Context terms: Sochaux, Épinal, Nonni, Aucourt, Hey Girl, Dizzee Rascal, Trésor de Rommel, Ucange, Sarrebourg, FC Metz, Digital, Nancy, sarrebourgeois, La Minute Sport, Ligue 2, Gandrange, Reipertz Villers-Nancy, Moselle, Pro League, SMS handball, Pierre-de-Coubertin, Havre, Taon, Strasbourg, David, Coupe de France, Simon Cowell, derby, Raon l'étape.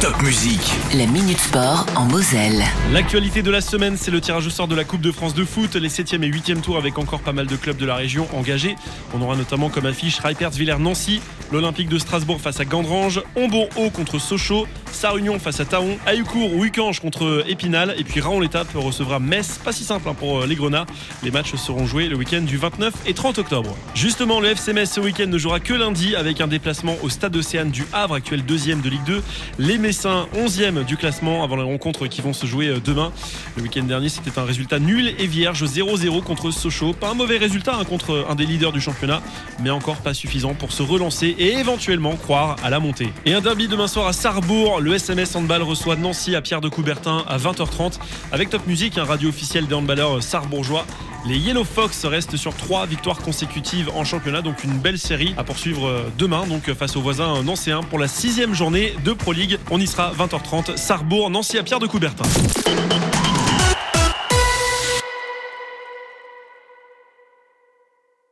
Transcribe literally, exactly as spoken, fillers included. Top musique. La Minute Sport en Moselle. L'actualité de la semaine, c'est le tirage au sort de la Coupe de France de foot, les septième et huitième tours avec encore pas mal de clubs de la région engagés. On aura notamment comme affiche Reipertz Villers-Nancy, l'Olympique de Strasbourg face à Gandrange, Hombourg-Haut contre Sochaux, Sarrebourg face à Taon, à Aucourt ou Ucange contre Épinal, et puis Raon l'étape recevra Metz. Pas si simple pour les Grenats. Les matchs seront joués le week-end du vingt-neuf et trente octobre. Justement, le F C Metz ce week-end ne jouera que lundi avec un déplacement au stade Océane du Havre, actuel deuxième de Ligue deux. Les Messin onzième du classement avant les rencontres qui vont se jouer demain. Le week-end dernier, c'était un résultat nul et vierge, zéro zéro contre Sochaux. Pas un mauvais résultat hein, contre un des leaders du championnat, mais encore pas suffisant pour se relancer et éventuellement croire à la montée. Et un derby demain soir à Sarrebourg. Le S M S handball reçoit Nancy à Pierre-de-Coubertin à vingt heures trente. Avec Top Music, un radio officiel des handballeurs sarrebourgeois. Les Yellow Fox restent sur trois victoires consécutives en championnat, donc une belle série à poursuivre demain, donc face aux voisins nancéens pour la sixième journée de Pro League. On y sera vingt heures trente, Sarrebourg, Nancy à Pierre-de-Coubertin.